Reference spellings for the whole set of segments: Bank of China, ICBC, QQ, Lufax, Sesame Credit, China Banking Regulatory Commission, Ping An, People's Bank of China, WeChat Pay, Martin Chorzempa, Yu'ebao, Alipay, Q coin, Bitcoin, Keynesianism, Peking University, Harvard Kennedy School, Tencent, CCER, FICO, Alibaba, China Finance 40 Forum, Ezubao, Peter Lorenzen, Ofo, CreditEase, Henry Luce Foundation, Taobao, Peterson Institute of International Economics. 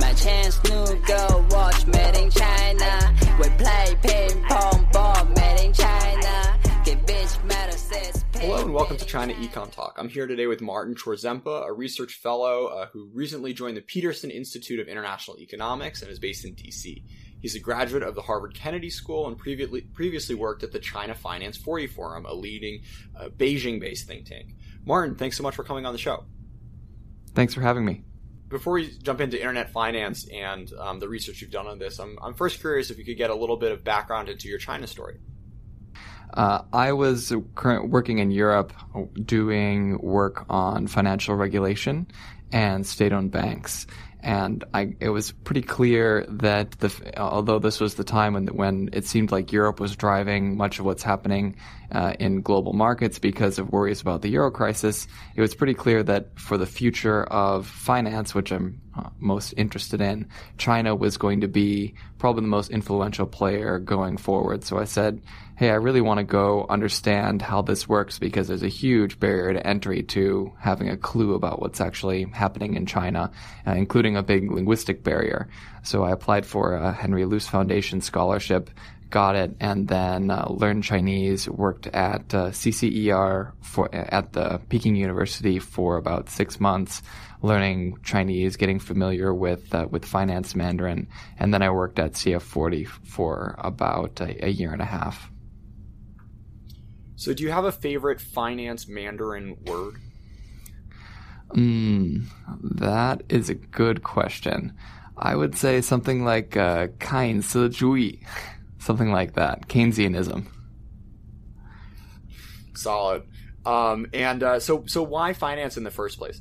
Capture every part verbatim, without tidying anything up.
My chance new girl watch made in China. We play ping pong ball made in China. Get bitch matter says. Hello and welcome to China Econ Talk. I'm here today with Martin Chorzempa, a research fellow uh, who recently joined the Peterson Institute of International Economics and is based in D C. He's a graduate of the Harvard Kennedy School and previously previously worked at the China Finance forty Forum, a leading uh, Beijing-based think tank. Martin, thanks so much for coming on the show. Thanks for having me. Before we jump into internet finance and um, the research you've done on this, I'm, I'm first curious if you could get a little bit of background into your China story. Uh, I was current working in Europe doing work on financial regulation and state-owned banks. And I, it was pretty clear that the, although this was the time when, when it seemed like Europe was driving much of what's happening uh, in global markets because of worries about the euro crisis, it was pretty clear that for the future of finance, which I'm uh, most interested in, China was going to be probably the most influential player going forward. So I said, hey, I really want to go understand how this works because there's a huge barrier to entry to having a clue about what's actually happening in China, uh, including a big linguistic barrier. So I applied for a Henry Luce Foundation scholarship, got it, and then uh, learned Chinese, worked at uh, C C E R for, at the Peking University for about six months, learning Chinese, getting familiar with uh, with finance Mandarin, and then I worked at C F forty for about a, a year and a half. So do you have a favorite finance Mandarin word? Mm, that is a good question. I would say something like uh, Keynesian, something like that, Keynesianism. Solid. Um, and uh, so, so why finance in the first place?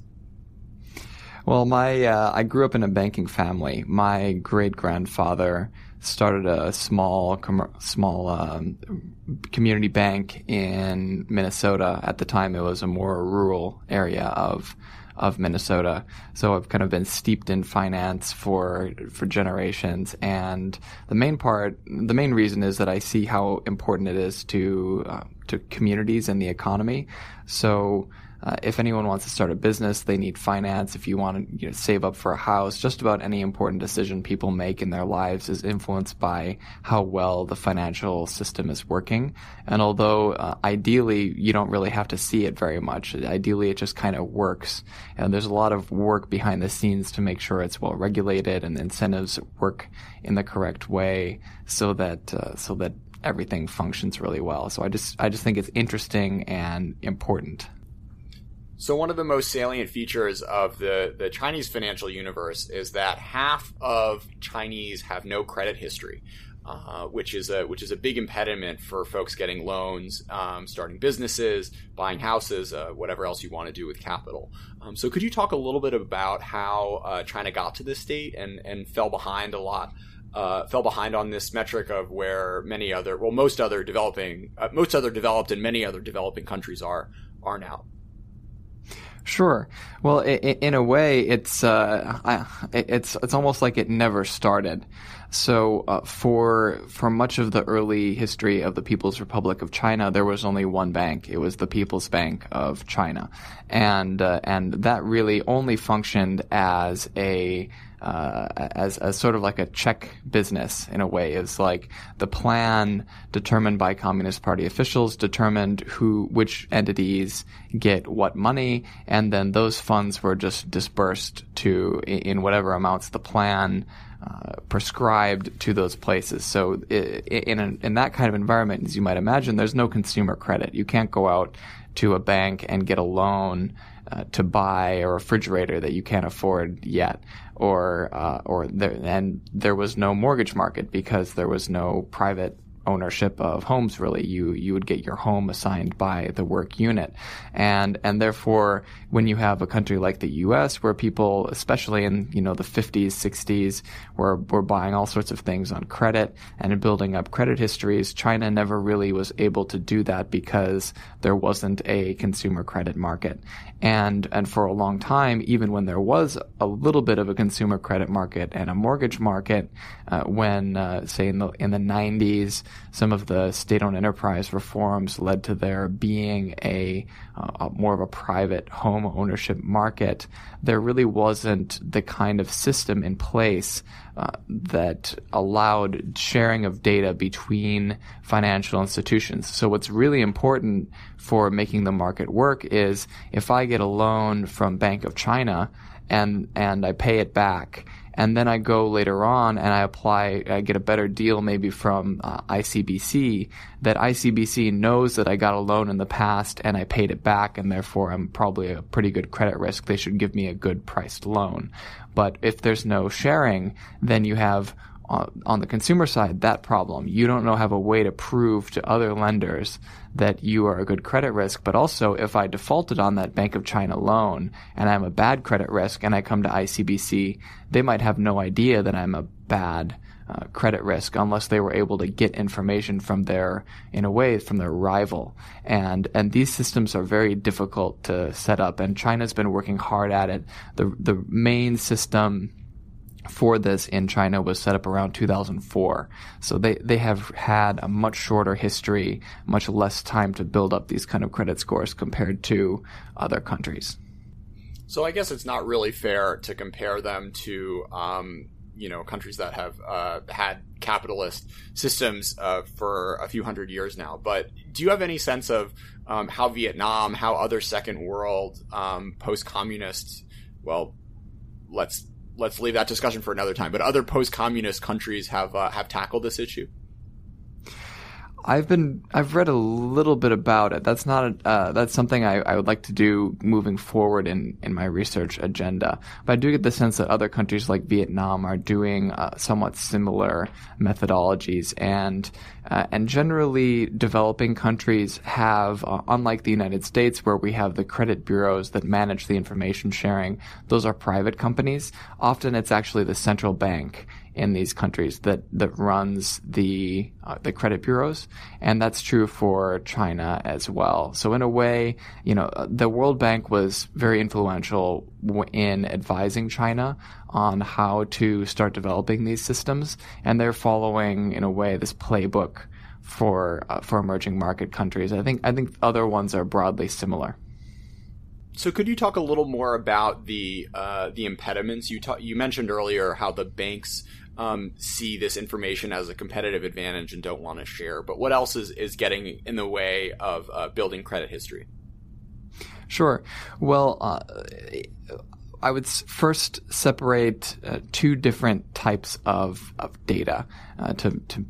Well, my uh, I grew up in a banking family. My great grandfather started a small com- small um, community bank in Minnesota. At the time, it was a more rural area of. of Minnesota. So I've kind of been steeped in finance for for generations. And the main part, the main reason is that I see how important it is to uh, to communities and the economy. So uh, if anyone wants to start a business, they need finance. If you want to you know, save up for a house, just about any important decision people make in their lives is influenced by how well the financial system is working. And although uh, ideally you don't really have to see it very much, ideally it just kind of works. And there's a lot of work behind the scenes to make sure it's well regulated and incentives work in the correct way so that uh, so that everything functions really well. So I just I just think it's interesting and important. So one of the most salient features of the, the Chinese financial universe is that half of Chinese have no credit history, uh, which is a which is a big impediment for folks getting loans, um, starting businesses, buying houses, uh, whatever else you want to do with capital. Um, so could you talk a little bit about how uh, China got to this state and, and fell behind a lot, uh, fell behind on this metric of where many other, well, most other developing, uh, most other developed and many other developing countries are are now. Sure. Well, in a way, it's uh, it's it's almost like it never started. So uh, for for much of the early history of the People's Republic of China, there was only one bank. It was the People's Bank of China, and uh, and that really only functioned as a Uh, as, as sort of like a Czech business in a way. Is like the plan determined by Communist Party officials determined who, which entities get what money, and then those funds were just dispersed to in whatever amounts the plan Uh, prescribed to those places. So in a, in that kind of environment, as you might imagine, there's no consumer credit. You can't go out to a bank and get a loan uh, to buy a refrigerator that you can't afford yet, or uh, or there, and there was no mortgage market because there was no private ownership of homes. Really, you you would get your home assigned by the work unit, and and therefore when you have a country like the U S where people, especially in you know the fifties, sixties, were were buying all sorts of things on credit and building up credit histories, China never really was able to do that because there wasn't a consumer credit market, and and for a long time, even when there was a little bit of a consumer credit market and a mortgage market, uh, when uh, say in the in the nineties. some of the state-owned enterprise reforms led to there being a, uh, a more of a private home ownership market, there really wasn't the kind of system in place uh, that allowed sharing of data between financial institutions. So what's really important for making the market work is if I get a loan from Bank of China and and I pay it back, and then I go later on and I apply, I get a better deal maybe from uh, I C B C, that I C B C knows that I got a loan in the past and I paid it back, and therefore I'm probably a pretty good credit risk. They should give me a good priced loan. But if there's no sharing, then you have uh, on the consumer side that problem. You don't know have a way to prove to other lenders that you are a good credit risk. But also, if I defaulted on that Bank of China loan and I'm a bad credit risk and I come to I C B C, they might have no idea that I'm a bad uh, credit risk unless they were able to get information from their, in a way, from their rival. And and these systems are very difficult to set up, and China's been working hard at it. The the main system for this in China was set up around two thousand four. So they, they have had a much shorter history, much less time to build up these kind of credit scores compared to other countries. So I guess it's not really fair to compare them to, um, you know, countries that have uh, had capitalist systems uh, for a few hundred years now. But do you have any sense of um, how Vietnam, how other second world um, post-communist, well, let's Let's leave that discussion for another time. But other post-communist countries have uh, have tackled this issue. I've been I've read a little bit about it. That's not a, uh, that's something I, I would like to do moving forward in, in my research agenda. But I do get the sense that other countries like Vietnam are doing uh, somewhat similar methodologies, and uh, and generally developing countries have, uh, unlike the United States where we have the credit bureaus that manage the information sharing, those are private companies. Often it's actually the central bank in these countries that that runs the uh, the credit bureaus, and that's true for China as well. So in a way, you know, the World Bank was very influential in advising China on how to start developing these systems, and they're following in a way this playbook for uh, for emerging market countries. I think I think other ones are broadly similar. So could you talk a little more about the uh, the impediments? You ta- you mentioned earlier how the banks um, see this information as a competitive advantage and don't want to share. But what else is, is getting in the way of uh, building credit history? Sure. Well, uh, I would first separate uh, two different types of, of data uh, to to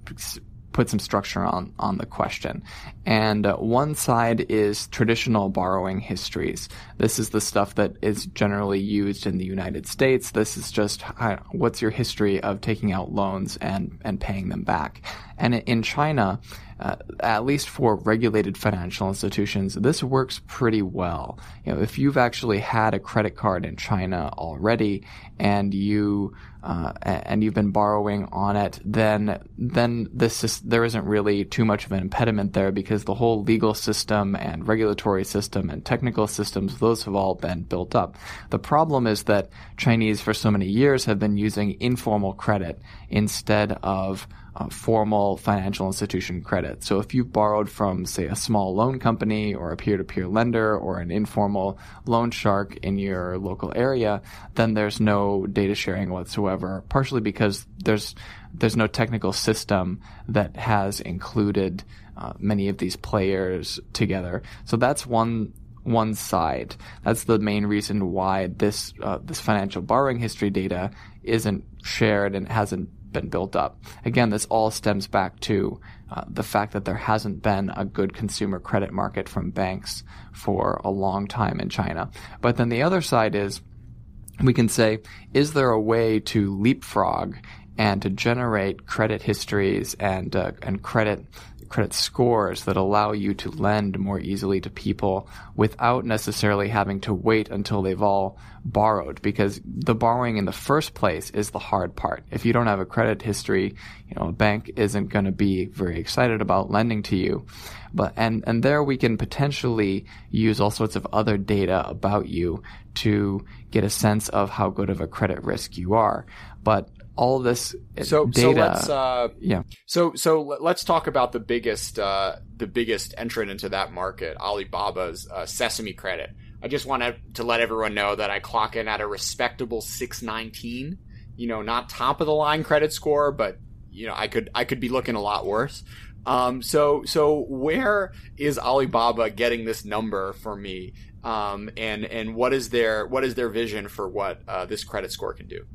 put some structure on, on the question. And uh, one side is traditional borrowing histories. This is the stuff that is generally used in the United States. This is just uh, what's your history of taking out loans and, and paying them back. And in China, uh, at least for regulated financial institutions, this works pretty well. You know, if you've actually had a credit card in China already and you uh, and you've been borrowing on it, then then this is, there isn't really too much of an impediment there, because the whole legal system and regulatory system and technical systems, those have all been built up. The problem is that Chinese for so many years have been using informal credit instead of Uh, formal financial institution credit. So if you borrowed from, say, a small loan company or a peer-to-peer lender or an informal loan shark in your local area, then there's no data sharing whatsoever, partially because there's there's no technical system that has included uh, many of these players together. So that's one one side. That's the main reason why this uh, this financial borrowing history data isn't shared and hasn't been built up. Again, this all stems back to uh, the fact that there hasn't been a good consumer credit market from banks for a long time in China. But then the other side is, we can say, is there a way to leapfrog and to generate credit histories and uh, and credit credit scores that allow you to lend more easily to people without necessarily having to wait until they've all borrowed, because the borrowing in the first place is the hard part. If you don't have a credit history, you know, a bank isn't going to be very excited about lending to you. But and and there we can potentially use all sorts of other data about you to get a sense of how good of a credit risk you are. But all this so, data, so let's uh, yeah. So so let's talk about the biggest uh, the biggest entrant into that market, Alibaba's uh, Sesame Credit. I just want to let everyone know that I clock in at a respectable six nineteen. You know, not top of the line credit score, but you know, I could I could be looking a lot worse. Um, so so where is Alibaba getting this number for me? Um, and and what is their what is their vision for what uh, this credit score can do?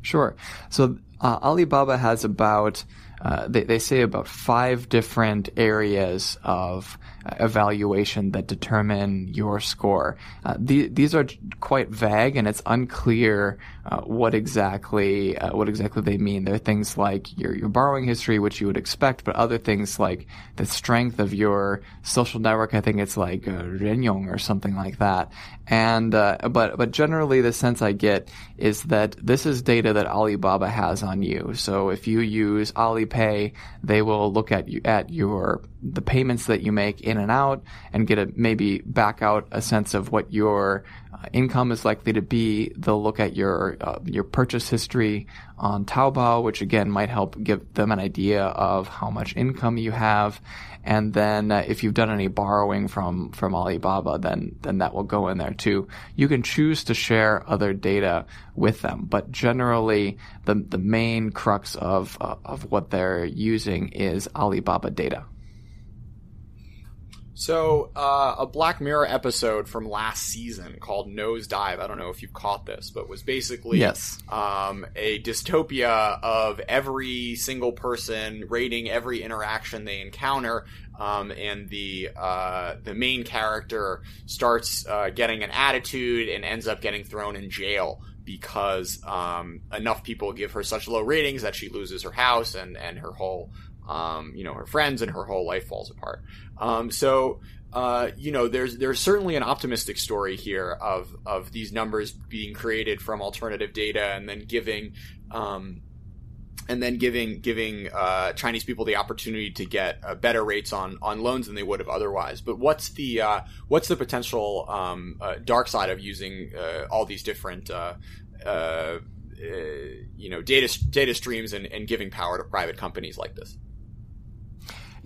Sure. So uh, Alibaba has about, uh, they, they say about five different areas of evaluation that determine your score. Uh, the, these are quite vague, and it's unclear uh, what exactly uh, what exactly they mean. There are things like your your borrowing history, which you would expect, but other things like the strength of your social network. I think it's like Renyong uh, or something like that. And uh, but but generally, the sense I get is that this is data that Alibaba has on you. So if you use Alipay, they will look at you at your the payments that you make in and out and get a maybe back out a sense of what your uh, income is likely to be. They'll look at your uh, your purchase history on Taobao, which again might help give them an idea of how much income you have. And then uh, if you've done any borrowing from from Alibaba, then then that will go in there too. You can choose to share other data with them, but generally the the main crux of uh, of what they're using is Alibaba data. So uh, a Black Mirror episode from last season called Nosedive, I don't know if you've caught this, but was basically yes. um, a dystopia of every single person rating every interaction they encounter, um, and the uh, the main character starts uh, getting an attitude and ends up getting thrown in jail because um, enough people give her such low ratings that she loses her house and, and her whole Um, you know, her friends, and her whole life falls apart. Um, so, uh, you know, there's there's certainly an optimistic story here of of these numbers being created from alternative data, and then giving, um, and then giving giving uh, Chinese people the opportunity to get uh, better rates on on loans than they would have otherwise. But what's the uh, what's the potential um, uh, dark side of using uh, all these different uh, uh, uh, you know data data streams and, and giving power to private companies like this?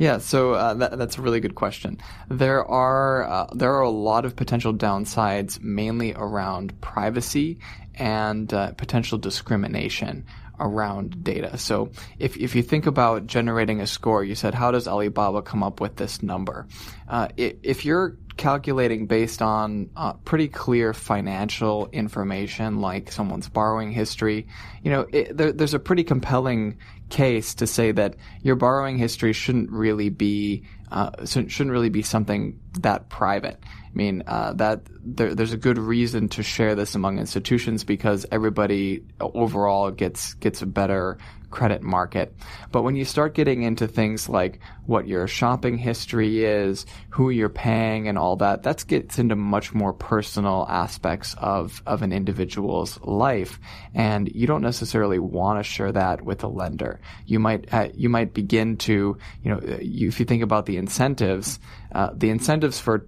Yeah, so uh, that, that's a really good question. There are uh, there are a lot of potential downsides, mainly around privacy and uh, potential discrimination around data. So if if you think about generating a score, you said, how does Alibaba come up with this number? Uh, if, if you're calculating based on uh, pretty clear financial information, like someone's borrowing history, you know, it, there, there's a pretty compelling case to say that your borrowing history shouldn't really be uh, shouldn't really be something that private. I mean, uh, that there, there's a good reason to share this among institutions because everybody overall gets gets a better credit market. But when you start getting into things like what your shopping history is, who you're paying, and all that, that gets into much more personal aspects of, of an individual's life. And you don't necessarily want to share that with a lender. You might, uh, you might begin to, you know, you, if you think about the incentives, uh, the incentives for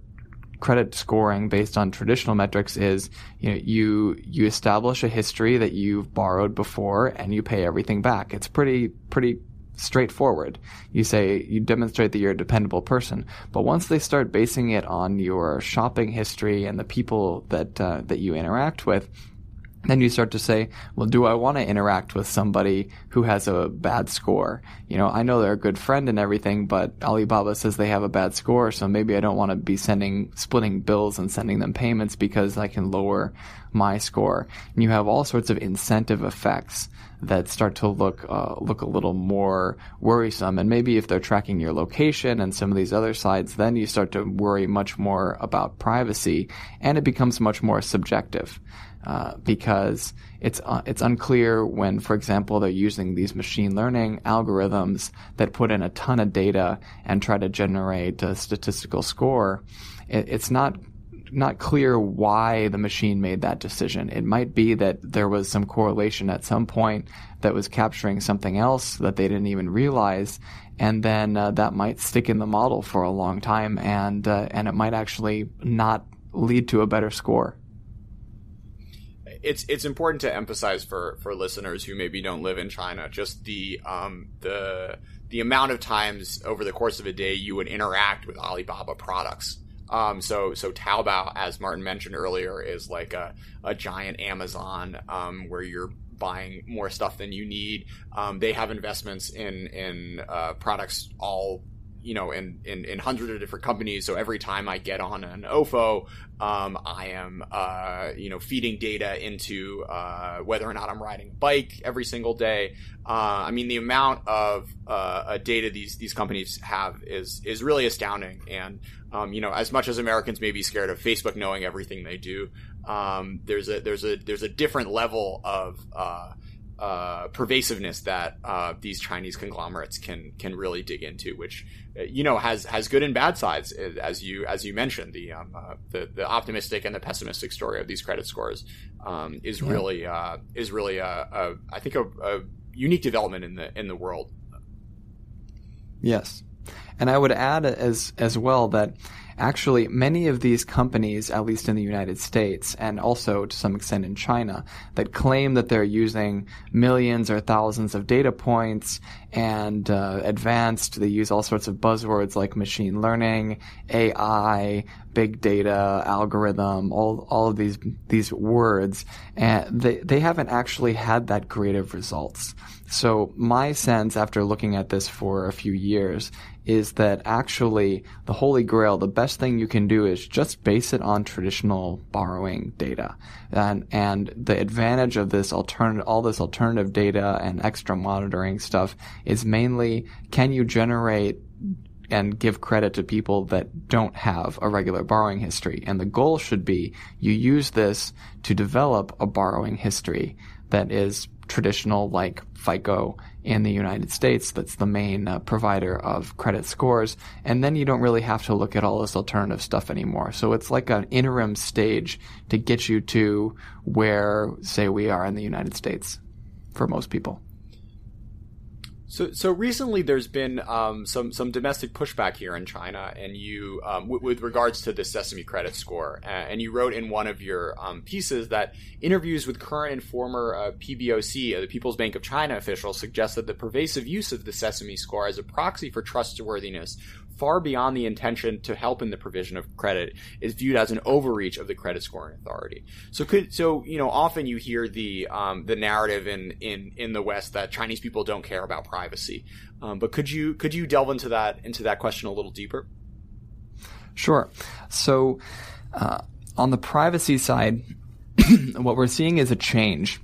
credit scoring based on traditional metrics is, you know, you you establish a history that you've borrowed before and you pay everything back. It's pretty pretty straightforward. You say you demonstrate that you're a dependable person. But once they start basing it on your shopping history and the people that uh, that you interact with, then you start to say, well, do I want to interact with somebody who has a bad score? You know, I know they're a good friend and everything, but Alibaba says they have a bad score, so maybe I don't want to be sending, splitting bills and sending them payments because I can lower my score. And you have all sorts of incentive effects that start to look uh, look a little more worrisome. And maybe if they're tracking your location and some of these other sides, then you start to worry much more about privacy, and it becomes much more subjective. Uh, because it's uh, it's unclear when, for example, they're using these machine learning algorithms that put in a ton of data and try to generate a statistical score. It, it's not not clear why the machine made that decision. It might be that there was some correlation at some point that was capturing something else that they didn't even realize, and then uh, that might stick in the model for a long time, and uh, and it might actually not lead to a better score. it's it's important to emphasize for for listeners who maybe don't live in China just the um the the amount of times over the course of a day you would interact with Alibaba products. Um, so, so Taobao, as Martin mentioned earlier, is like a, a giant Amazon, um, where you're buying more stuff than you need. Um, they have investments in, in, uh, products all, you know, in, in, in hundreds of different companies. So every time I get on an Ofo, um, I am, uh, you know, feeding data into, uh, whether or not I'm riding a bike every single day. Uh, I mean, the amount of, uh, data these, these companies have is, is really astounding. And, Um, you know, as much as Americans may be scared of Facebook knowing everything they do, um, there's a there's a there's a different level of uh, uh, pervasiveness that uh, these Chinese conglomerates can can really dig into, which you know has has good and bad sides, as you as you mentioned. The um, uh, the, the optimistic and the pessimistic story of these credit scores um, is yeah. really uh, is really a, a I think a, a unique development in the in the world. Yes. And I would add as as well that actually many of these companies, at least in the United States and also to some extent in China, that claim that they're using millions or thousands of data points and uh, advanced, they use all sorts of buzzwords like machine learning, A I, big data, algorithm, all all of these these words, and they they haven't actually had that great of results. So my sense after looking at this for a few years is that actually the holy grail, the best thing you can do is just base it on traditional borrowing data. And and the advantage of this alternative, all this alternative data and extra monitoring stuff is mainly, can you generate and give credit to people that don't have a regular borrowing history? And the goal should be you use this to develop a borrowing history that is traditional, like FICO in the United States, that's the main uh, provider of credit scores, and then you don't really have to look at all this alternative stuff anymore. So it's like an interim stage to get you to where, say, we are in the United States for most people. So, so recently there's been um, some some domestic pushback here in China, and you um, w- with regards to the Sesame Credit Score, uh, and you wrote in one of your um, pieces that interviews with current and former uh, P B O C, uh, the People's Bank of China officials, suggest that the pervasive use of the Sesame Score as a proxy for trustworthiness, far beyond the intention to help in the provision of credit, is viewed as an overreach of the credit scoring authority. So, could, so you know, often you hear the um, the narrative in, in, in the West that Chinese people don't care about privacy. Um, but could you could you delve into that into that question a little deeper? Sure. So, uh, on the privacy side, what we're seeing is a change.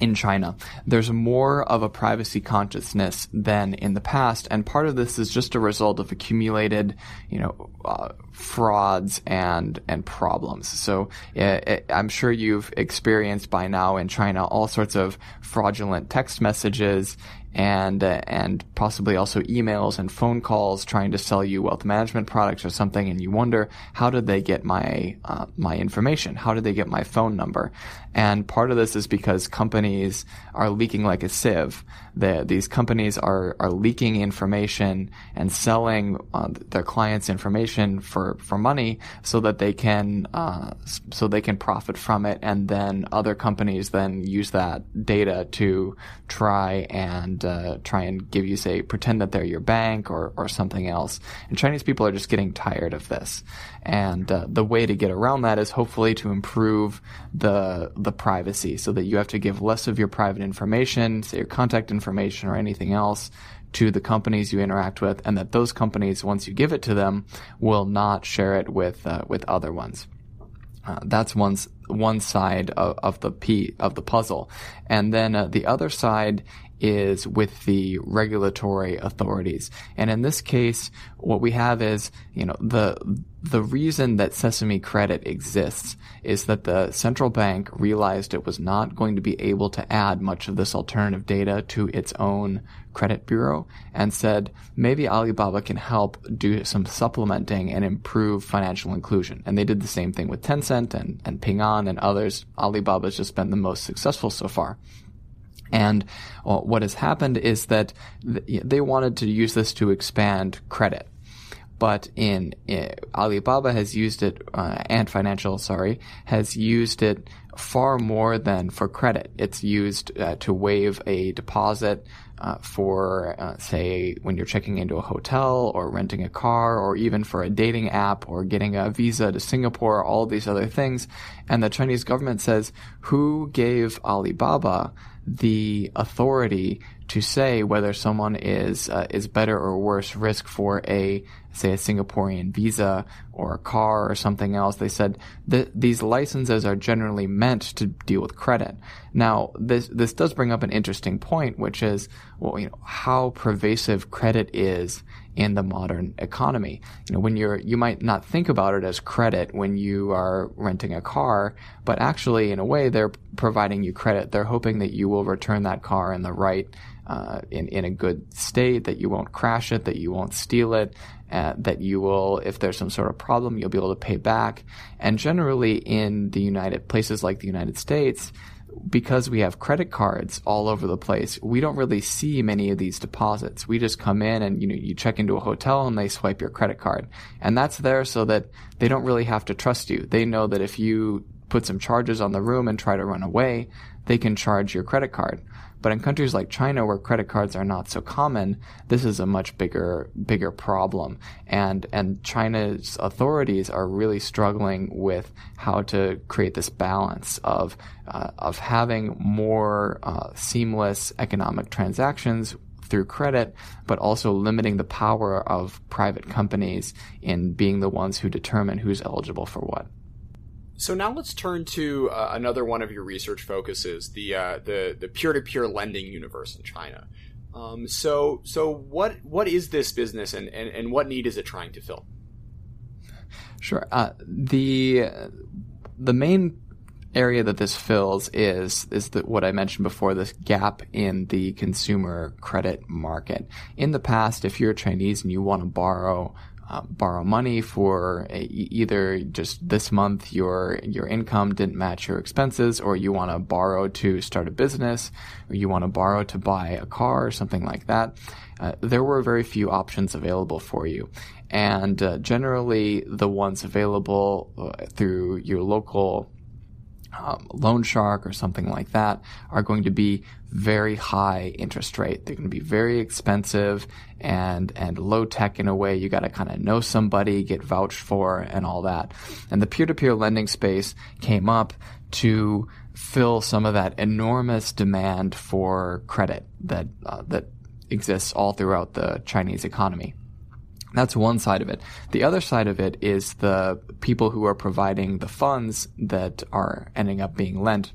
In China, there's more of a privacy consciousness than in the past, and part of this is just a result of accumulated, you know, uh, frauds and and problems. So it, it, I'm sure you've experienced by now in China all sorts of fraudulent text messages and uh, and possibly also emails and phone calls trying to sell you wealth management products or something, and you wonder, how did they get my uh, my information? How did they get my phone number? And part of this is because companies are leaking like a sieve. The, these companies are are leaking information and selling uh, their clients' information for for money so that they can uh, so they can profit from it, and then other companies then use that data to try and Uh, try and give you, say, pretend that they're your bank or, or something else. And Chinese people are just getting tired of this. And uh, the way to get around that is hopefully to improve the the privacy so that you have to give less of your private information, say your contact information or anything else, to the companies you interact with, and that those companies, once you give it to them, will not share it with uh, with other ones. Uh, that's one's one side of, of the p of the puzzle. And then uh, the other side is with the regulatory authorities. And in this case, what we have is, you know, the the reason that Sesame Credit exists is that the central bank realized it was not going to be able to add much of this alternative data to its own credit bureau, and said maybe Alibaba can help do some supplementing and improve financial inclusion. And they did the same thing with Tencent and, and Ping An and others. Alibaba's just been the most successful so far. And well, what has happened is that th- they wanted to use this to expand credit. but in, in Alibaba has used it, uh, Ant Financial, sorry, has used it far more than for credit. It's used uh, to waive a deposit uh, for, uh, say, when you're checking into a hotel or renting a car or even for a dating app or getting a visa to Singapore, all these other things. And the Chinese government says, who gave Alibaba the authority to say whether someone is uh, is better or worse risk for a, say, a Singaporean visa or a car or something else? They said th- these licenses are generally meant to deal with credit. Now, this this does bring up an interesting point, which is, well, you know, how pervasive credit is in the modern economy. You know, when you're, you might not think about it as credit when you are renting a car, but actually, in a way, they're providing you credit. They're hoping that you will return that car in the right, uh, in, in a good state, that you won't crash it, that you won't steal it, uh, that you will, if there's some sort of problem, you'll be able to pay back. And generally, in the United, places like the United States, because we have credit cards all over the place, we don't really see many of these deposits. We just come in and, you know, you check into a hotel and they swipe your credit card. And that's there so that they don't really have to trust you. They know that if you put some charges on the room and try to run away, they can charge your credit card. But in countries like China, where credit cards are not so common, this is a much bigger, bigger problem. And, and China's authorities are really struggling with how to create this balance of, uh, of having more, uh, seamless economic transactions through credit, but also limiting the power of private companies in being the ones who determine who's eligible for what. So now let's turn to uh, another one of your research focuses, the uh, the the peer-to-peer lending universe in China. Um, so so what what is this business, and, and, and what need is it trying to fill? Sure. Uh, the the main area that this fills is is the, what I mentioned before, this gap in the consumer credit market. In the past, if you're Chinese and you want to borrow Uh, borrow money for a, either just this month your your income didn't match your expenses, or you want to borrow to start a business, or you want to borrow to buy a car or something like that, uh, there were very few options available for you. And uh, generally the ones available uh, through your local Um, loan shark or something like that are going to be very high interest rate. They're going to be very expensive and, and low tech in a way. You got to kind of know somebody, get vouched for, and all that. And the peer-to-peer lending space came up to fill some of that enormous demand for credit that, uh, that exists all throughout the Chinese economy. That's one side of it. The other side of it is the people who are providing the funds that are ending up being lent.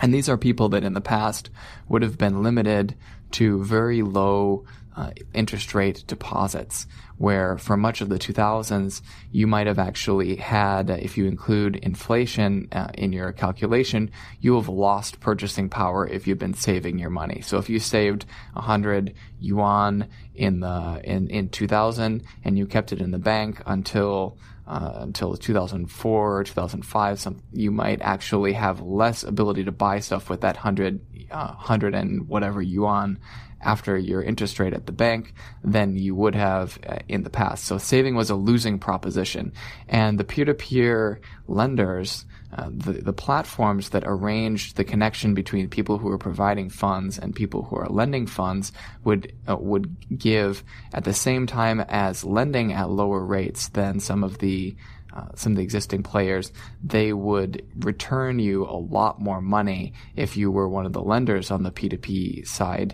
And these are people that in the past would have been limited to very low uh, interest rate deposits, where for much of the two thousands, you might have actually had, if you include inflation uh, in your calculation, you have lost purchasing power if you've been saving your money. So if you saved one hundred yuan in the in, in two thousand and you kept it in the bank until uh, until two thousand four or two thousand five, some, you might actually have less ability to buy stuff with that one hundred, uh, one hundred and whatever yuan after your interest rate at the bank than you would have uh, in the past. So saving was a losing proposition. And the peer-to-peer lenders, uh, the, the platforms that arranged the connection between people who are providing funds and people who are lending funds, would uh, would give at the same time as lending at lower rates than some of the Uh, some of the existing players. They would return you a lot more money if you were one of the lenders on the P two P side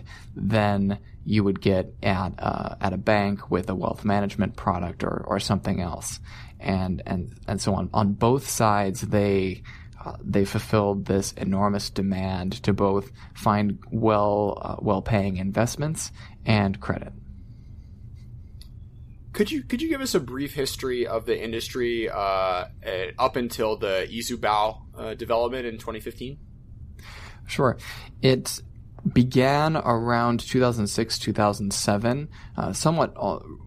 than you would get at uh, at a bank with a wealth management product or, or something else. And and and so on on both sides, they uh, they fulfilled this enormous demand to both find well uh, well paying investments and credit. Could you could you give us a brief history of the industry uh, up until the Ezubao uh, development in twenty fifteen? Sure. It began around two thousand six, two thousand seven, uh, somewhat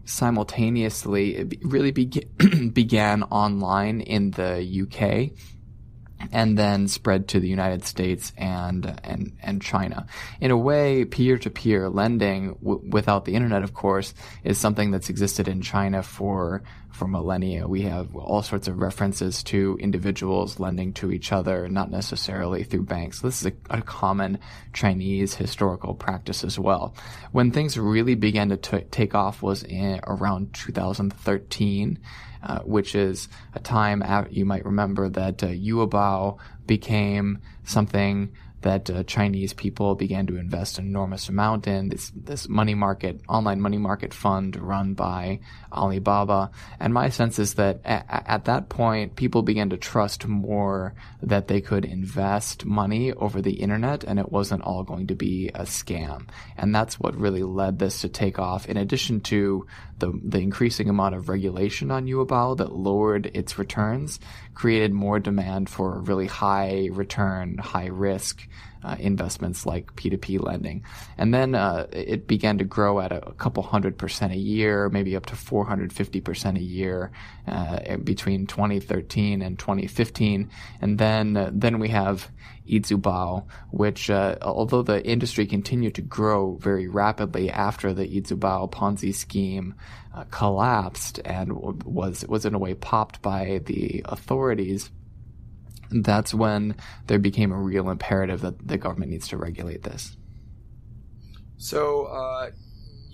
simultaneously. It really be- began online in the U K. and then spread to the United States and and and China. In a way, peer-to-peer lending, w- without the internet, of course, is something that's existed in China for for millennia. We have all sorts of references to individuals lending to each other, not necessarily through banks. This is a, a common Chinese historical practice as well. When things really began to t- take off was in around two thousand thirteen, Uh, which is a time av- you might remember that uh, Yu'ebao became something that uh, Chinese people began to invest an enormous amount in, this, this money market, online money market fund run by Alibaba. And my sense is that a- at that point, people began to trust more that they could invest money over the internet and it wasn't all going to be a scam. And that's what really led this to take off, in addition to the, the increasing amount of regulation on Yu'ebao that lowered its returns, created more demand for really high return, high risk Uh, investments like P two P lending. And then uh, it began to grow at a, a couple hundred percent a year, maybe up to four hundred fifty percent a year uh, between twenty thirteen and twenty fifteen. And then uh, then we have Ezubao, which uh, although the industry continued to grow very rapidly after the Ezubao Ponzi scheme uh, collapsed and was, was in a way popped by the authorities, that's when there became a real imperative that the government needs to regulate this. So uh,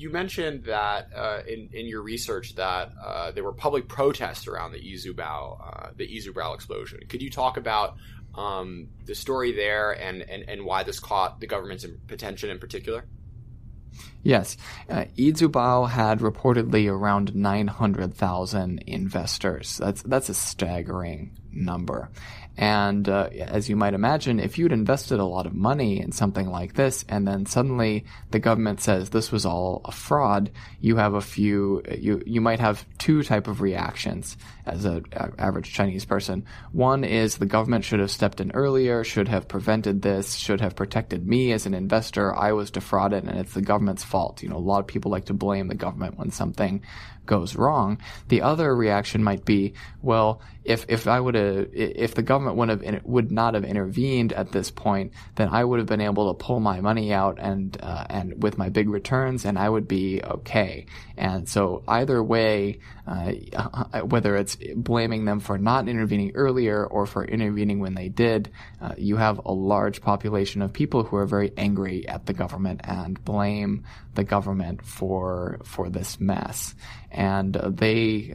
you mentioned that uh, in, in your research that uh, there were public protests around the Ezubao, uh, the Ezubao explosion. Could you talk about um, the story there and, and, and why this caught the government's attention in particular? Yes. Uh, Ezubao had reportedly around nine hundred thousand investors. That's that's a staggering number. And uh, as you might imagine, if you'd invested a lot of money in something like this and then suddenly the government says this was all a fraud, you have a few you you might have two type of reactions as an average Chinese person. One is the government should have stepped in earlier, should have prevented this, should have protected me as an investor. I was defrauded and it's the government's fault. You know, a lot of people like to blame the government when something goes wrong. The other reaction might be, well, if if I would have, if the government would have would not have intervened at this point, then I would have been able to pull my money out and uh, and with my big returns, and I would be okay. And so either way, uh, whether it's blaming them for not intervening earlier or for intervening when they did, uh, you have a large population of people who are very angry at the government and blame the government for for this mess. And they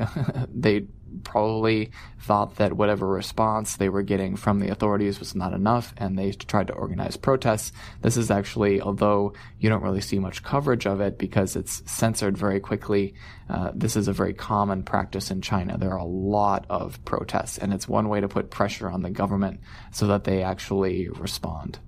they probably thought that whatever response they were getting from the authorities was not enough, and they tried to organize protests. This is actually, although you don't really see much coverage of it because it's censored very quickly, uh, this is a very common practice in China. There are a lot of protests, and it's one way to put pressure on the government so that they actually respond.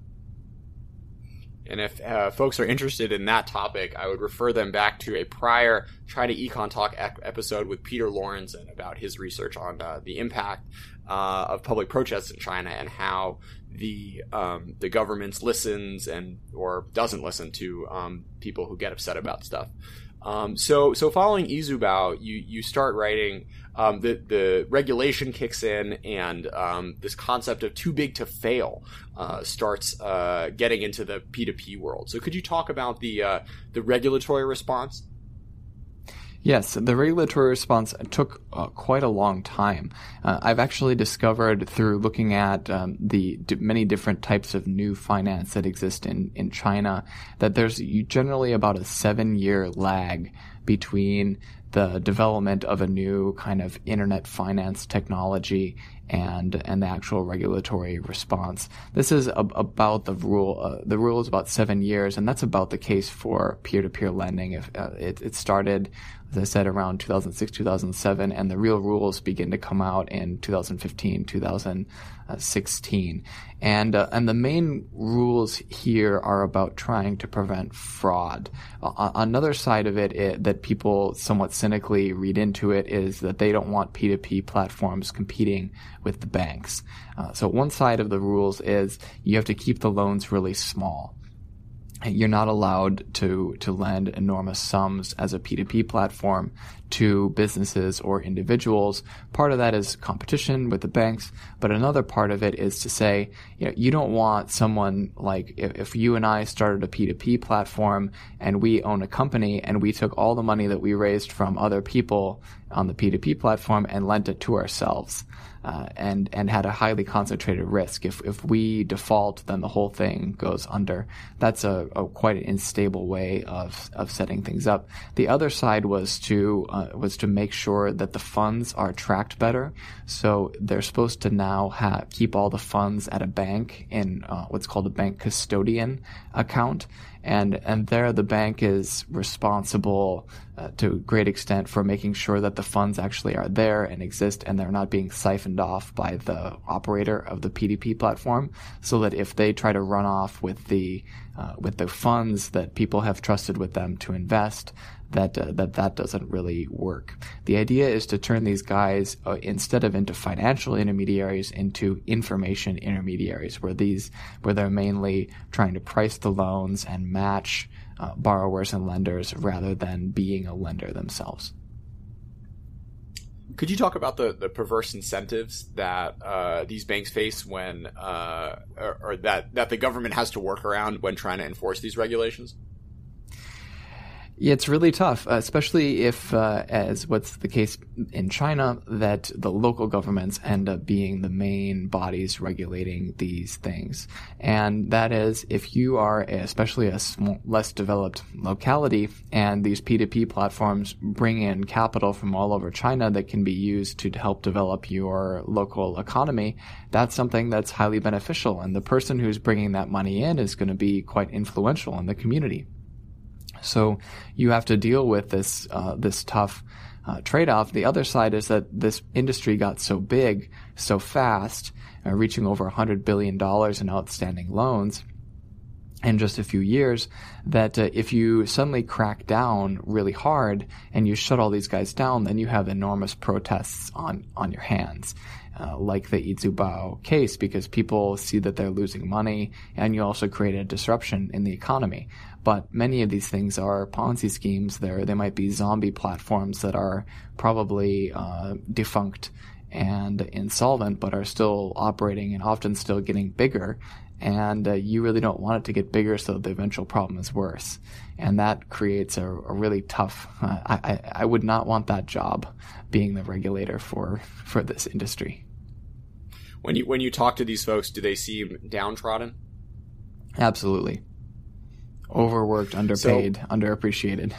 And if uh, folks are interested in that topic, I would refer them back to a prior China Econ Talk ec- episode with Peter Lorenzen about his research on uh, the impact uh, of public protests in China and how the um, the government listens and or doesn't listen to um, people who get upset about stuff. Um, so so following Ezubao, you, you start writing, um, the, the regulation kicks in, and um, this concept of too big to fail uh, starts uh, getting into the P two P world. So could you talk about the uh, the regulatory response? Yes, the regulatory response took uh, quite a long time. Uh, I've actually discovered through looking at um, the d- many different types of new finance that exist in, in China that there's generally about a seven-year lag between the development of a new kind of internet finance technology and and the actual regulatory response. This is ab- about the rule. Uh, the rule is about seven years, and that's about the case for peer-to-peer lending. If uh, it, it started, as I said, around two thousand six, two thousand seven, and the real rules begin to come out in two thousand fifteen, two thousand sixteen. And uh, and the main rules here are about trying to prevent fraud. Uh, another side of it, it that people somewhat cynically read into it is that they don't want P two P platforms competing with the banks. Uh, so one side of the rules is you have to keep the loans really small. you're not allowed to to lend enormous sums as a P two P platform to businesses or individuals. Part of that is competition with the banks, but another part of it is to say, you know, you don't want someone like, if, if you and I started a P two P platform and we own a company and we took all the money that we raised from other people on the P two P platform and lent it to ourselves, uh, and and had a highly concentrated risk. If if we default, then the whole thing goes under. That's a, a quite an unstable way of of setting things up. The other side was to um, was to make sure that the funds are tracked better. So they're supposed to now ha- keep all the funds at a bank in uh, what's called a bank custodian account. And and there the bank is responsible uh, to a great extent for making sure that the funds actually are there and exist and they're not being siphoned off by the operator of the P two P platform, so that if they try to run off with the uh, with the funds that people have trusted with them to invest, that uh, that that doesn't really work. The idea is to turn these guys, uh, instead of into financial intermediaries, into information intermediaries, where these where they're mainly trying to price the loans and match uh, borrowers and lenders rather than being a lender themselves. Could you talk about the, the perverse incentives that uh, these banks face when uh, or, or that, that the government has to work around when trying to enforce these regulations? Yeah, it's really tough, especially if, uh, as what's the case in China, that the local governments end up being the main bodies regulating these things. And that is, if you are especially a small, less developed locality, and these P two P platforms bring in capital from all over China that can be used to help develop your local economy, that's something that's highly beneficial. And the person who's bringing that money in is going to be quite influential in the community. So you have to deal with this uh, this tough uh, trade-off. The other side is that this industry got so big, so fast, uh, reaching over one hundred billion dollars in outstanding loans in just a few years, that uh, if you suddenly crack down really hard and you shut all these guys down, then you have enormous protests on, on your hands. Uh, like the Ezubao case, because people see that they're losing money, and you also create a disruption in the economy. But many of these things are Ponzi schemes. There, they might be zombie platforms that are probably uh, defunct and insolvent, but are still operating and often still getting bigger. And uh, you really don't want it to get bigger, so the eventual problem is worse. And that creates a, a really tough uh, – I, I would not want that job, being the regulator for, for this industry. When you when you talk to these folks, do they seem downtrodden? Absolutely. Overworked, underpaid, so, underappreciated.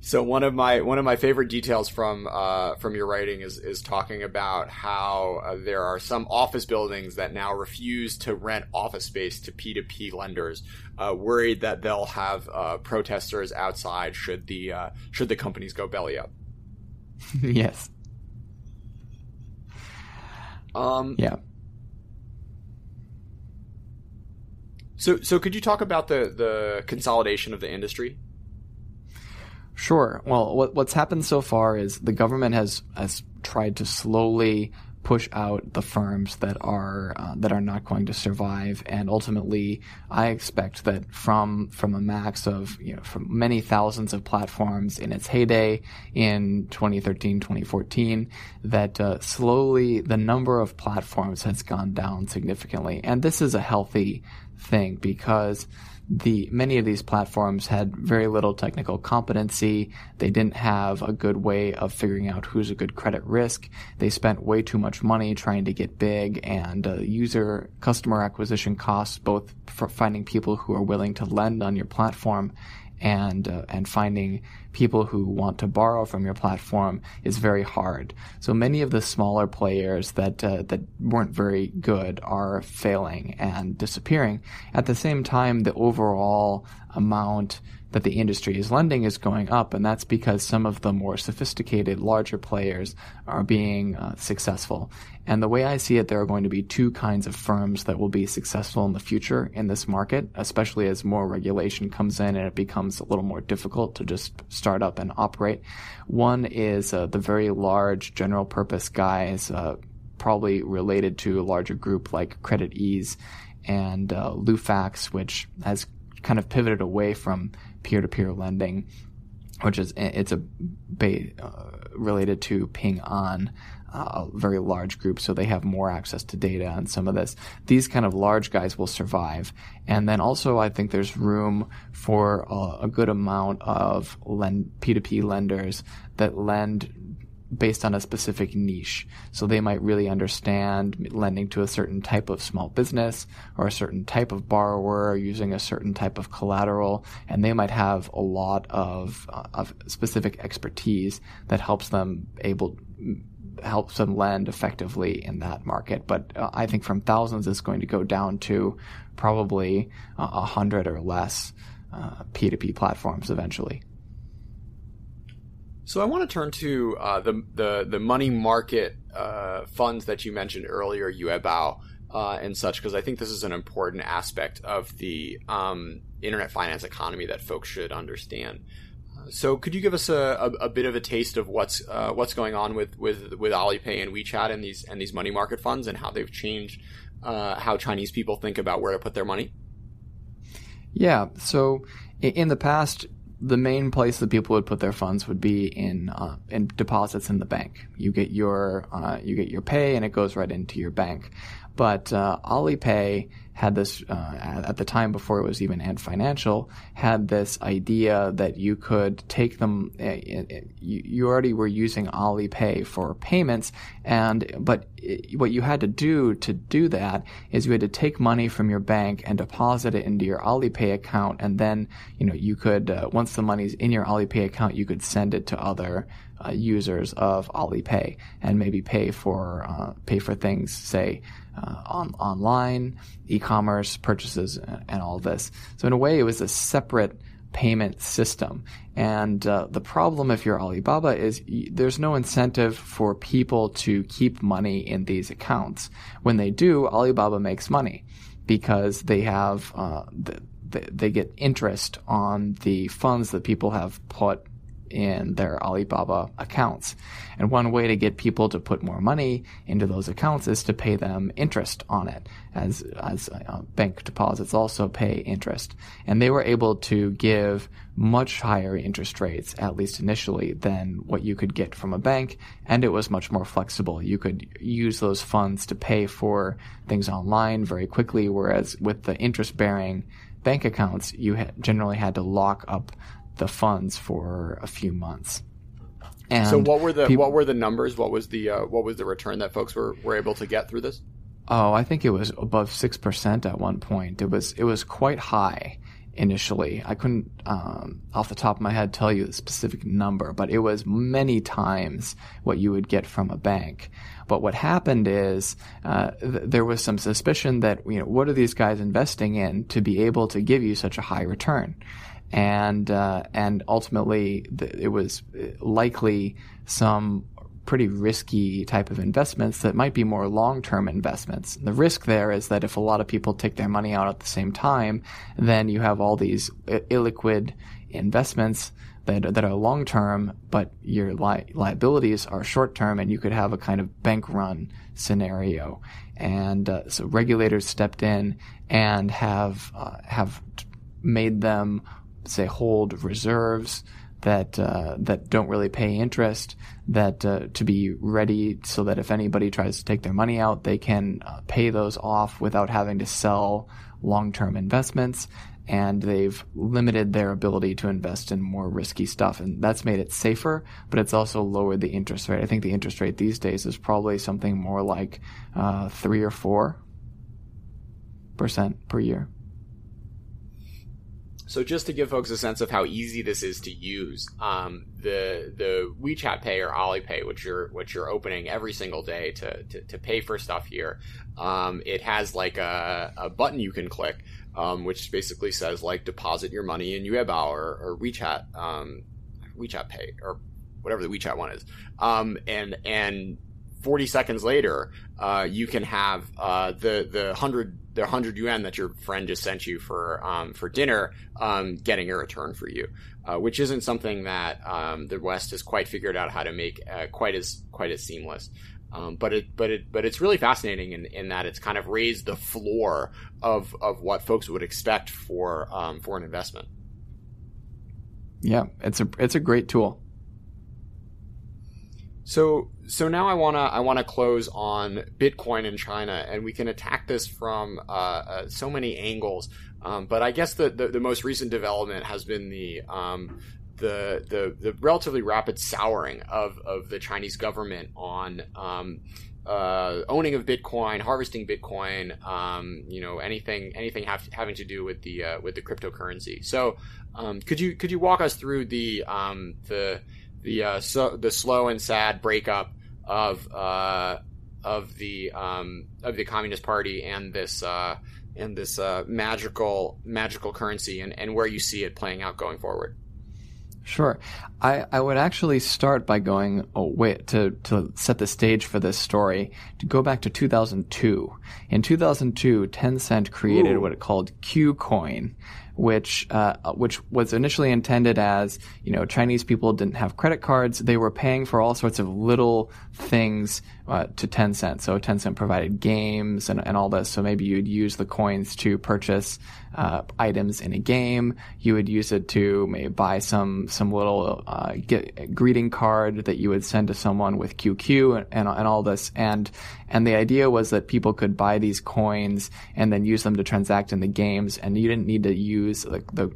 So one of my one of my favorite details from uh, from your writing is is talking about how uh, there are some office buildings that now refuse to rent office space to P two P lenders, uh, worried that they'll have uh, protesters outside should the uh, should the companies go belly up. Yes. Um, yeah. So, so could you talk about the, the consolidation of the industry? Sure. Well, what, what's happened so far is the government has has tried to slowly push out the firms that are uh, that are not going to survive, and ultimately, I expect that from from a max of you know from many thousands of platforms in its heyday in twenty thirteen, twenty fourteen, that uh, slowly the number of platforms has gone down significantly, and this is a healthy thing because the many of these platforms had very little technical competency. They didn't have a good way of figuring out who's a good credit risk. They spent way too much money trying to get big, and uh, user customer acquisition costs, both for finding people who are willing to lend on your platform and uh, and finding people who want to borrow from your platform, is very hard. So many of the smaller players that uh, that weren't very good are failing and disappearing. At the same time, the overall amount that the industry is lending is going up, and that's because some of the more sophisticated, larger players are being uh, successful. And the way I see it, there are going to be two kinds of firms that will be successful in the future in this market, especially as more regulation comes in and it becomes a little more difficult to just start up and operate. One is uh, the very large general purpose guys, uh, probably related to a larger group like CreditEase and uh, Lufax, which has kind of pivoted away from peer-to-peer lending, which is it's a uh, related to Ping An, uh, a very large group, so they have more access to data on some of this. These kind of large guys will survive. And then also I think there's room for a, a good amount of lend, P two P lenders that lend based on a specific niche. So they might really understand lending to a certain type of small business or a certain type of borrower using a certain type of collateral, and they might have a lot of, uh, of specific expertise that helps them able helps them lend effectively in that market. But uh, I think from thousands it's going to go down to probably a uh, hundred or less uh, P two P platforms eventually. So I want to turn to uh, the, the the money market uh, funds that you mentioned earlier, Yu'ebao uh, and such, because I think this is an important aspect of the um, internet finance economy that folks should understand. Uh, so could you give us a, a, a bit of a taste of what's uh, what's going on with, with, with Alipay and WeChat and these and these money market funds and how they've changed uh, how Chinese people think about where to put their money? Yeah. So in the past, the main place that people would put their funds would be in uh, in deposits in the bank. You get your uh, you get your pay and it goes right into your bank. But uh, Alipay had this uh, at the time before it was even Ant Financial had this idea that you could take them. Uh, you, you already were using Alipay for payments, and but it, what you had to do to do that is you had to take money from your bank and deposit it into your Alipay account, and then you know you could uh, once the money's in your Alipay account, you could send it to other Uh, users of Alipay and maybe pay for uh, pay for things, say uh, on online, e-commerce purchases, and all this. So in a way, it was a separate payment system. And uh, the problem if you're Alibaba is y- there's no incentive for people to keep money in these accounts. When they do, Alibaba makes money because they have uh, th- th- they get interest on the funds that people have put in their Alibaba accounts. And one way to get people to put more money into those accounts is to pay them interest on it, as as uh, bank deposits also pay interest. And they were able to give much higher interest rates, at least initially, than what you could get from a bank, and it was much more flexible. You could use those funds to pay for things online very quickly, whereas with the interest-bearing bank accounts, you ha- generally had to lock up the funds for a few months. And so what were the people, what were the numbers? What was the uh, what was the return that folks were, were able to get through this? Oh, I think it was above six percent at one point. It was it was quite high initially. I couldn't um, off the top of my head tell you the specific number, but it was many times what you would get from a bank. But what happened is uh, th- there was some suspicion that, you know, what are these guys investing in to be able to give you such a high return? And uh, and ultimately, th- it was likely some pretty risky type of investments that might be more long-term investments. And the risk there is that if a lot of people take their money out at the same time, then you have all these illiquid investments that that are long-term, but your li- liabilities are short-term, and you could have a kind of bank run scenario. And uh, so regulators stepped in and have uh, have t- made them, say, hold reserves that uh, that don't really pay interest, that uh, to be ready so that if anybody tries to take their money out, they can uh, pay those off without having to sell long-term investments. And they've limited their ability to invest in more risky stuff. And that's made it safer, but it's also lowered the interest rate. I think the interest rate these days is probably something more like uh, three or four percent per year. So just to give folks a sense of how easy this is to use, um, the the WeChat Pay or Alipay, which you're which you're opening every single day to to, to pay for stuff here, um, it has like a, a button you can click, um, which basically says like deposit your money in Yu'ebao or, or WeChat um, WeChat Pay or whatever the WeChat one is, um, and and forty seconds later, uh, you can have uh, the the hundred. The hundred yuan that your friend just sent you for um, for dinner, um, getting a return for you, uh, which isn't something that um, the West has quite figured out how to make uh, quite as quite as seamless. Um, but it, but it, but it's really fascinating in, in that it's kind of raised the floor of of what folks would expect for um, for an investment. Yeah, it's a it's a great tool. So so now I wanna I wanna close on Bitcoin in China, and we can attack this from uh, uh, so many angles. Um, but I guess the, the the most recent development has been the. Um, The, the the relatively rapid souring of, of the Chinese government on um, uh, owning of Bitcoin, harvesting Bitcoin, um, you know, anything anything have, having to do with the uh, with the cryptocurrency. So um, could you could you walk us through the um, the the uh, so, the slow and sad breakup of uh, of the um, of the Communist Party and this uh, and this uh, magical magical currency and, and where you see it playing out going forward? Sure. I, I would actually start by going oh, wait, to, to set the stage for this story, to go back to two thousand two. In two thousand two, Tencent created Ooh. what it called Q coin, which uh, which was initially intended as, you know, Chinese people didn't have credit cards. They were paying for all sorts of little things uh, to Tencent. So Tencent provided games and, and all this. So maybe you'd use the coins to purchase uh, items in a game. You would use it to maybe buy some some little uh, get, greeting card that you would send to someone with Q Q and, and, and all this. And and the idea was that people could buy these coins and then use them to transact in the games, and you didn't need to use The, the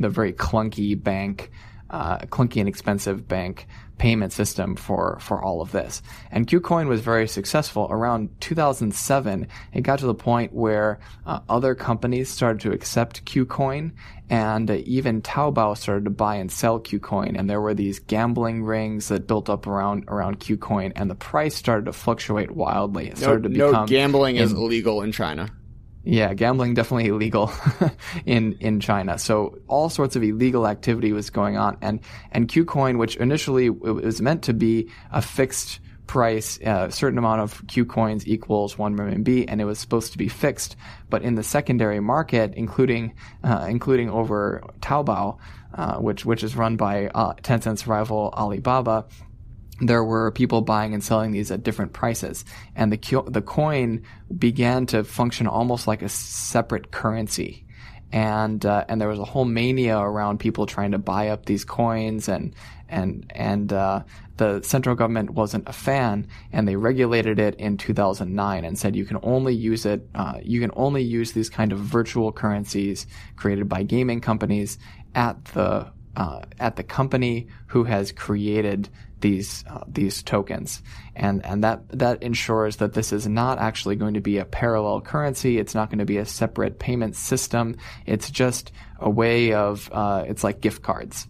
the very clunky bank, uh, clunky and expensive bank payment system for, for all of this. And Q coin was very successful. Around two thousand seven, it got to the point where uh, other companies started to accept Q coin, and uh, even Taobao started to buy and sell Q coin. And there were these gambling rings that built up around around Q coin, and the price started to fluctuate wildly. It started no, to become no gambling in, is illegal in China. Yeah, gambling definitely illegal in in China. So all sorts of illegal activity was going on, and and Q coin, which initially it was meant to be a fixed price, a uh, certain amount of Q coins equals one R M B, and it was supposed to be fixed. But in the secondary market, including uh, including over Taobao, uh, which which is run by uh, Tencent's rival Alibaba, there were people buying and selling these at different prices, and the Q, the coin began to function almost like a separate currency, and uh, and there was a whole mania around people trying to buy up these coins, and and and uh, the central government wasn't a fan, and they regulated it in two thousand nine and said you can only use it, uh, you can only use these kind of virtual currencies created by gaming companies at the uh, at the company who has created these uh, these tokens, and and that that ensures that this is not actually going to be a parallel currency. It's not going to be a separate payment system. It's just a way of uh, it's like gift cards.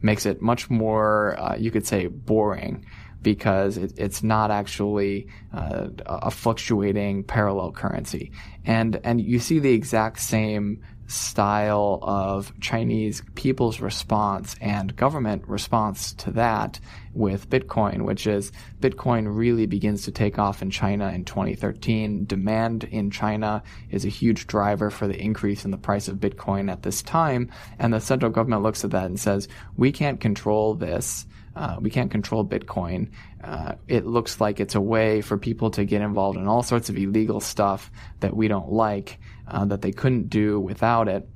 Makes it much more uh, you could say boring, because it, it's not actually uh, a fluctuating parallel currency. And and you see the exact same style of Chinese people's response and government response to that with Bitcoin, which is Bitcoin really begins to take off in China in twenty thirteen. Demand in China is a huge driver for the increase in the price of Bitcoin at this time. And the central government looks at that and says, we can't control this. Uh, we can't control Bitcoin. Uh, it looks like it's a way for people to get involved in all sorts of illegal stuff that we don't like, uh, that they couldn't do without it.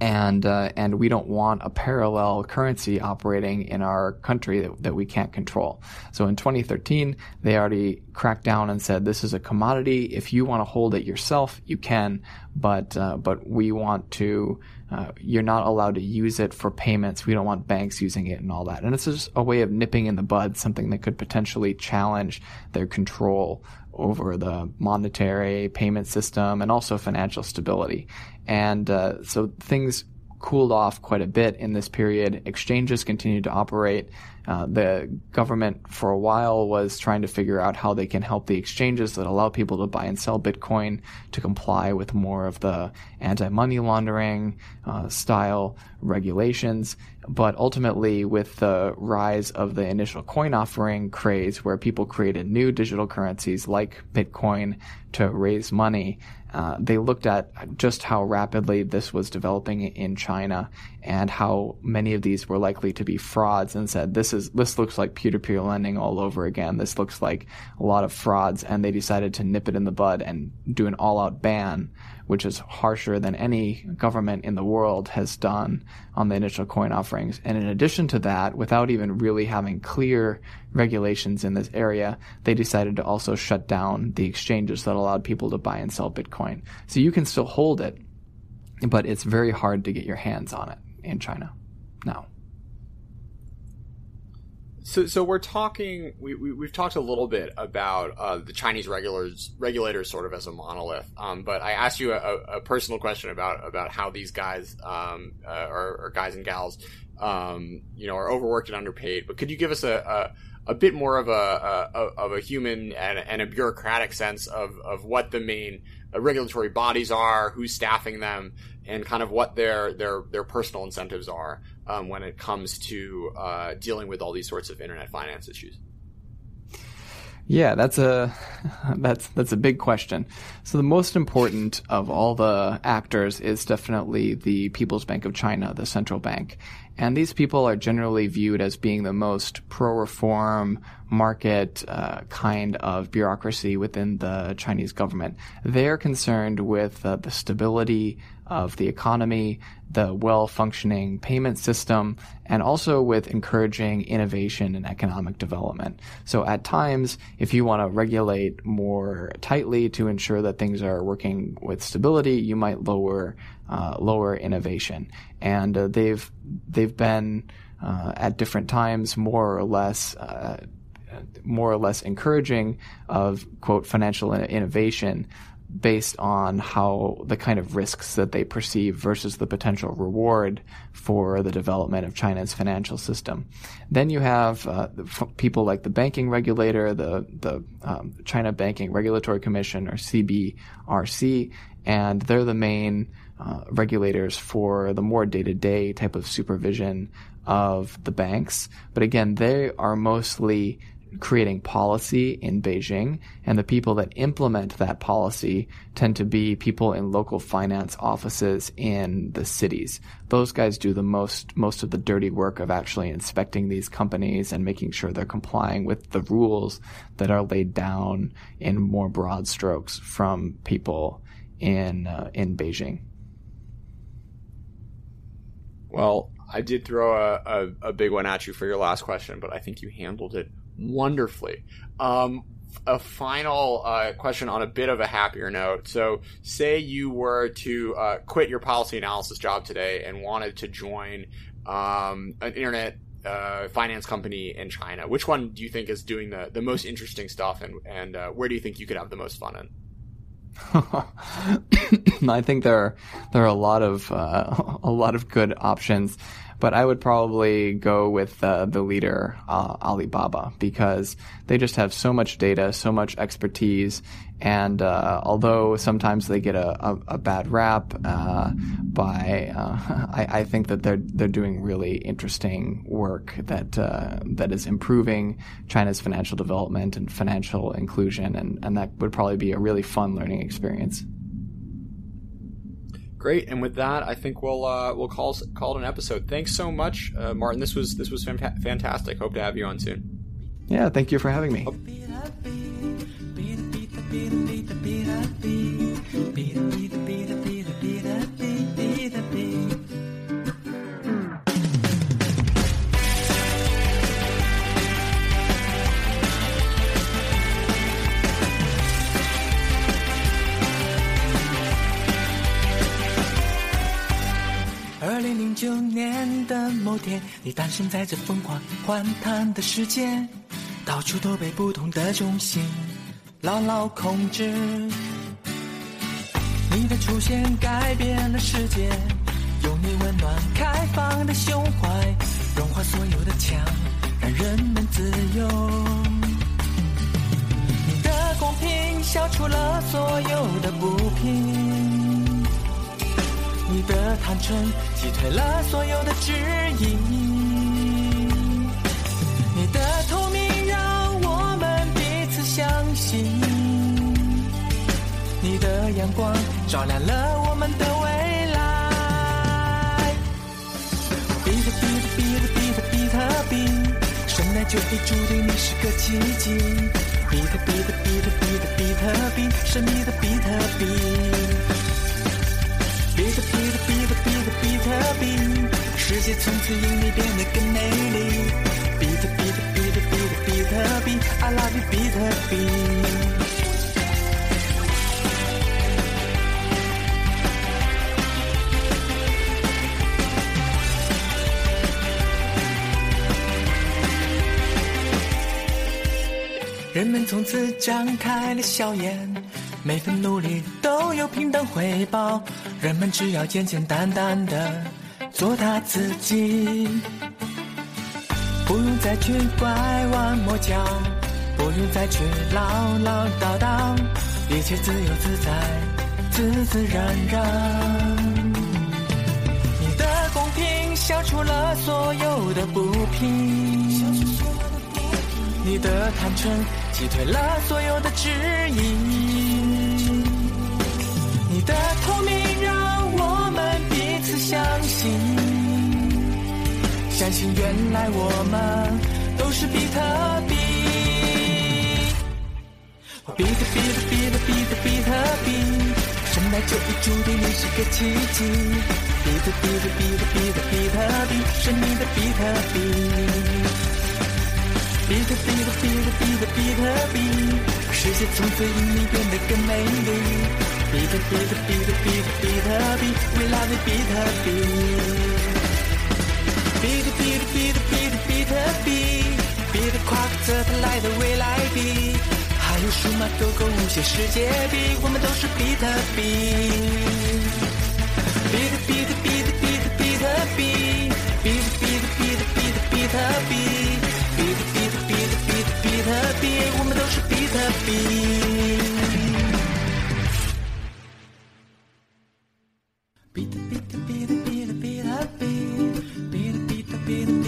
And uh, and we don't want a parallel currency operating in our country that, that we can't control. So in twenty thirteen, they already cracked down and said, this is a commodity. If you want to hold it yourself, you can. But uh, but we want to uh, – you're not allowed to use it for payments. We don't want banks using it and all that. And it's just a way of nipping in the bud something that could potentially challenge their control over the monetary payment system and also financial stability. And uh, so things cooled off quite a bit in this period. Exchanges continued to operate. Uh, the government for a while was trying to figure out how they can help the exchanges that allow people to buy and sell Bitcoin to comply with more of the anti-money laundering uh, style regulations. But ultimately, with the rise of the initial coin offering craze, where people created new digital currencies like Bitcoin to raise money, Uh, they looked at just how rapidly this was developing in China and how many of these were likely to be frauds and said, this is this looks like peer-to-peer lending all over again. This looks like a lot of frauds, and they decided to nip it in the bud and do an all-out ban, which is harsher than any government in the world has done on the initial coin offerings. And in addition to that, without even really having clear regulations in this area, they decided to also shut down the exchanges that allowed people to buy and sell Bitcoin. So you can still hold it, but it's very hard to get your hands on it in China now. So, so we're talking. We, we we've talked a little bit about uh, the Chinese regulators, regulators sort of as a monolith. Um, but I asked you a, a personal question about about how these guys, um, uh, or, or guys and gals, um, you know, are overworked and underpaid. But could you give us a a, a bit more of a, a of a human and, and a bureaucratic sense of of what the main regulatory bodies are, who's staffing them, and kind of what their their their personal incentives are? Um, when it comes to uh, dealing with all these sorts of internet finance issues? Yeah, that's a that's that's a big question. So the most important of all the actors is definitely the People's Bank of China, the central bank. And these people are generally viewed as being the most pro-reform market uh, kind of bureaucracy within the Chinese government. They're concerned with uh, the stability of the economy, the well-functioning payment system, and also with encouraging innovation and economic development. So at times, if you want to regulate more tightly to ensure that things are working with stability, you might lower uh, lower innovation. And uh, they've they've been uh, at different times more or less uh, more or less encouraging of, quote, financial innovation, based on how the kind of risks that they perceive versus the potential reward for the development of China's financial system. Then you have uh, people like the banking regulator, the the um, China Banking Regulatory Commission, or C B R C, and they're the main uh, regulators for the more day-to-day type of supervision of the banks. But again, they are mostly creating policy in Beijing, and the people that implement that policy tend to be people in local finance offices in the cities. Those guys do the most most of the dirty work of actually inspecting these companies and making sure they're complying with the rules that are laid down in more broad strokes from people in uh, in Beijing. Well, I did throw a, a, a big one at you for your last question, but I think you handled it wonderfully. Um, a final uh, question on a bit of a happier note. So say you were to uh, quit your policy analysis job today and wanted to join um, an internet uh, finance company in China. Which one do you think is doing the, the most interesting stuff, and, and uh, where do you think you could have the most fun in? I think there are, there are a lot of uh, a lot of good options, but I would probably go with uh, the leader, uh, Alibaba, because they just have so much data, so much expertise, and uh, although sometimes they get a, a, a bad rap, uh, by uh, I, I think that they're they're doing really interesting work that uh, that is improving China's financial development and financial inclusion, and, and that would probably be a really fun learning experience. Great, and with that, I think we'll uh, we'll call call it an episode. Thanks so much, uh, Martin. This was this was fanta- fantastic. Hope to have you on soon. Yeah, thank you for having me.二零零九年的某天，你诞生在这疯狂欢谈的世界，到处都被不同的中心牢牢控制。你的出现改变了世界，用你温暖开放的胸怀，融化所有的墙，让人们自由。你的公平消除了所有的不平，你的坦诚击退了所有的质疑，你的透明让我们彼此相信，你的阳光照亮了我们的未来。比特币，比特币，比特币，比特币，就会注定你是个奇迹。比特比特比特比特比特币，神秘的比特币。比特比特比特比特比特币，世界从此因你变得更美丽。比特比特比特比特比特币 ，I love you 比特币。人们从此张开了笑颜，每份努力都有平等回报。人们只要简简单单的做他自己，不用再去拐弯抹角，不用再去唠唠叨叨，一切自由自在，自自然然。你的公平消除了所有的不平。你的坦诚击退了所有的质疑，你的透明让我们彼此相信，相信原来我们都是比特币。比特比特比特比特比特币，生来就已注定你是个奇迹。比特比特比特比特比特币，神秘的比特币。比特比特比特比特比特币，世界从此因你变得更美丽。比特比特比特比特比特币 ，We love you 比特币。比特比特比特比特比特币，比特夸克着它来的未来币，还有数码狗狗无限世界币，我们都是比特币。比特比特比特比特比特币，比特比特比特比特比特币。比特币，我们都是比特币。比特比特比特比特比特币，比特比特比特。